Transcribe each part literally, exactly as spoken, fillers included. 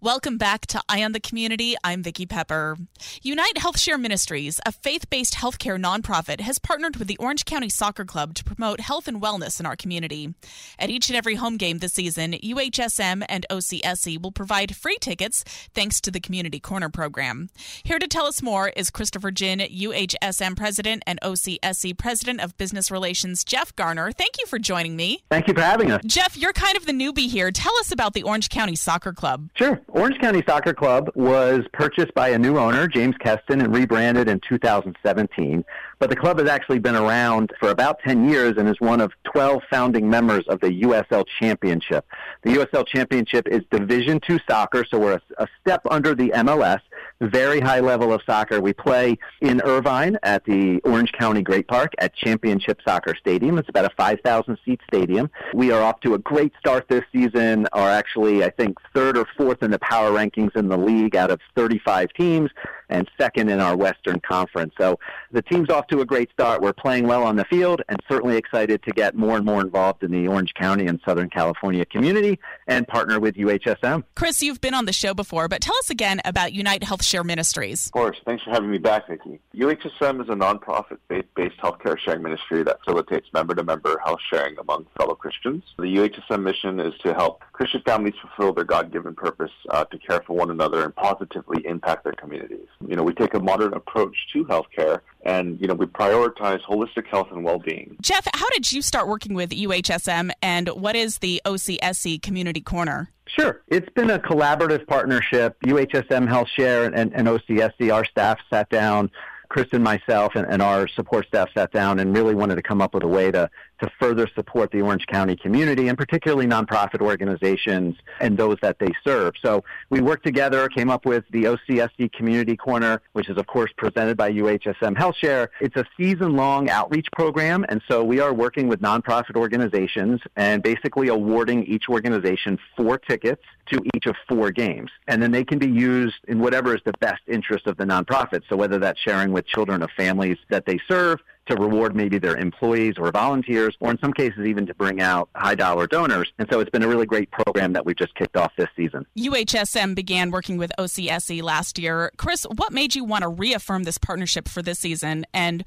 Welcome back to Eye on the Community. I'm Vicki Pepper. Unite HealthShare Ministries, a faith-based healthcare nonprofit, has partnered with the Orange County Soccer Club to promote health and wellness in our community. At each and every home game this season, U H S M and O C S E will provide free tickets thanks to the Community Corner program. Here to tell us more is Christopher Jin, U H S M President and O C S E President of Business Relations, Jeff Garner. Thank you for joining me. Thank you for having us. Jeff, you're kind of the newbie here. Tell us about the Orange County Soccer Club. Sure. Orange County Soccer Club was purchased by a new owner, James Keston, and rebranded in two thousand seventeen. But the club has actually been around for about ten years and is one of twelve founding members of the U S L Championship. The U S L Championship is Division two soccer, so we're a, a step under the M L S. Very high level of soccer. We play in Irvine at the Orange County Great Park at Championship Soccer Stadium. It's about a five thousand seat stadium. We are off to a great start this season, are actually, I think, third or fourth in the power rankings in the league out of thirty-five teams and second in our Western Conference. So the team's off to a great start. We're playing well on the field and certainly excited to get more and more involved in the Orange County and Southern California community and partner with U H S M. Chris, you've been on the show before, but tell us again about Unite HealthShare Ministries. Of course. Thanks for having me back, Vicki. U H S M is a nonprofit faith-based healthcare sharing ministry that facilitates member-to-member health sharing among fellow Christians. The U H S M mission is to help Christian families fulfill their God-given purpose uh, to care for one another and positively impact their communities. You know, we take a modern approach to healthcare, and, you know, we prioritize holistic health and well-being. Jeff, how did you start working with U H S M, and what is the O C S E Community Corner? Sure. It's been a collaborative partnership. U H S M HealthShare and, and O C S E, our staff sat down, Chris and myself and, and our support staff sat down and really wanted to come up with a way to to further support the Orange County community and particularly nonprofit organizations and those that they serve. So we worked together, came up with the O C S E Community Corner, which is, of course, presented by U H S M HealthShare. It's a season-long outreach program, and so we are working with nonprofit organizations and basically awarding each organization four tickets to each of four games. And then they can be used in whatever is the best interest of the nonprofit, so whether that's sharing with children of families that they serve, to reward maybe their employees or volunteers, or in some cases even to bring out high-dollar donors. And so it's been a really great program that we've just kicked off this season. U H S M began working with O C S E last year. Chris, what made you want to reaffirm this partnership for this season, and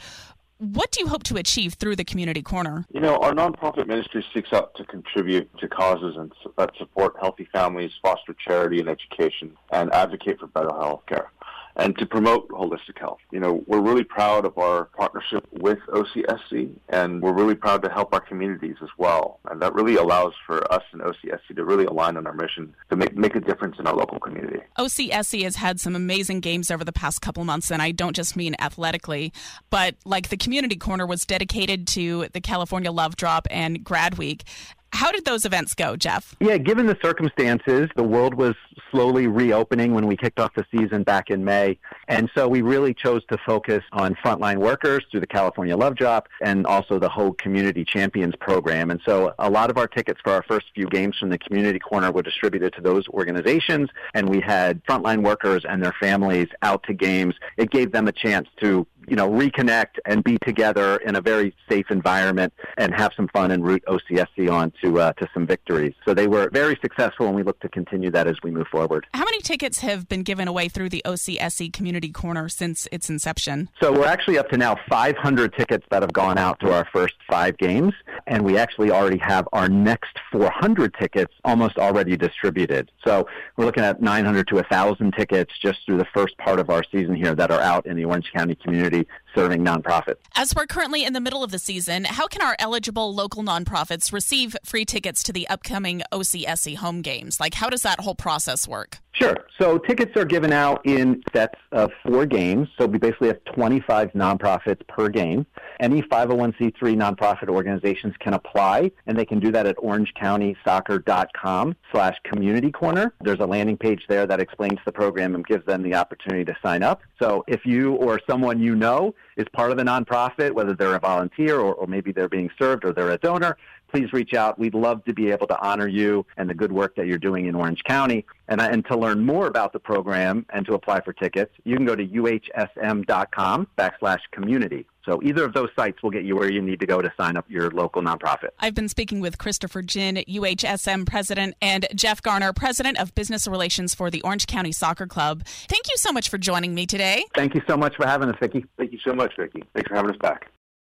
what do you hope to achieve through the Community Corner? You know, our nonprofit ministry seeks out to contribute to causes and that support healthy families, foster charity and education, and advocate for better health care, and to promote holistic health. You know, we're really proud of our partnership with O C S C, and we're really proud to help our communities as well. And that really allows for us and O C S C to really align on our mission to make, make a difference in our local community. O C S C has had some amazing games over the past couple months, and I don't just mean athletically, but like the Community Corner was dedicated to the California Love Drop and Grad Week. How did those events go, Jeff? Yeah, given the circumstances, the world was slowly reopening when we kicked off the season back in May. And so we really chose to focus on frontline workers through the California Love Drop and also the whole Community Champions program. And so a lot of our tickets for our first few games from the Community Corner were distributed to those organizations. And we had frontline workers and their families out to games. It gave them a chance to you know, reconnect and be together in a very safe environment and have some fun and root O C S C on to uh, to some victories. So they were very successful, and we look to continue that as we move forward. How many tickets have been given away through the O C S C Community Corner since its inception? So we're actually up to now five hundred tickets that have gone out to our first five games, and we actually already have our next four hundred tickets almost already distributed. So we're looking at nine hundred to one thousand tickets just through the first part of our season here that are out in the Orange County community serving nonprofits. As we're currently in the middle of the season, how can our eligible local nonprofits receive free tickets to the upcoming O C S C home games? Like, how does that whole process work? Sure. So tickets are given out in sets of four games. So we basically have twenty-five nonprofits per game. Any five oh one c three nonprofit organizations can apply, and they can do that at orangecountysoccer.com slash community corner. There's a landing page there that explains the program and gives them the opportunity to sign up. So if you or someone you know is part of the nonprofit, whether they're a volunteer or, or maybe they're being served or they're a donor, please reach out. We'd love to be able to honor you and the good work that you're doing in Orange County. And, and to learn more about the program and to apply for tickets, you can go to uhsm.com backslash community. So either of those sites will get you where you need to go to sign up your local nonprofit. I've been speaking with Christopher Jin, U H S M president, and Jeff Garner, president of business relations for the Orange County Soccer Club. Thank you so much for joining me today. Thank you so much for having us, Vicki. Thank you so much, Vicki. Thanks for having us back.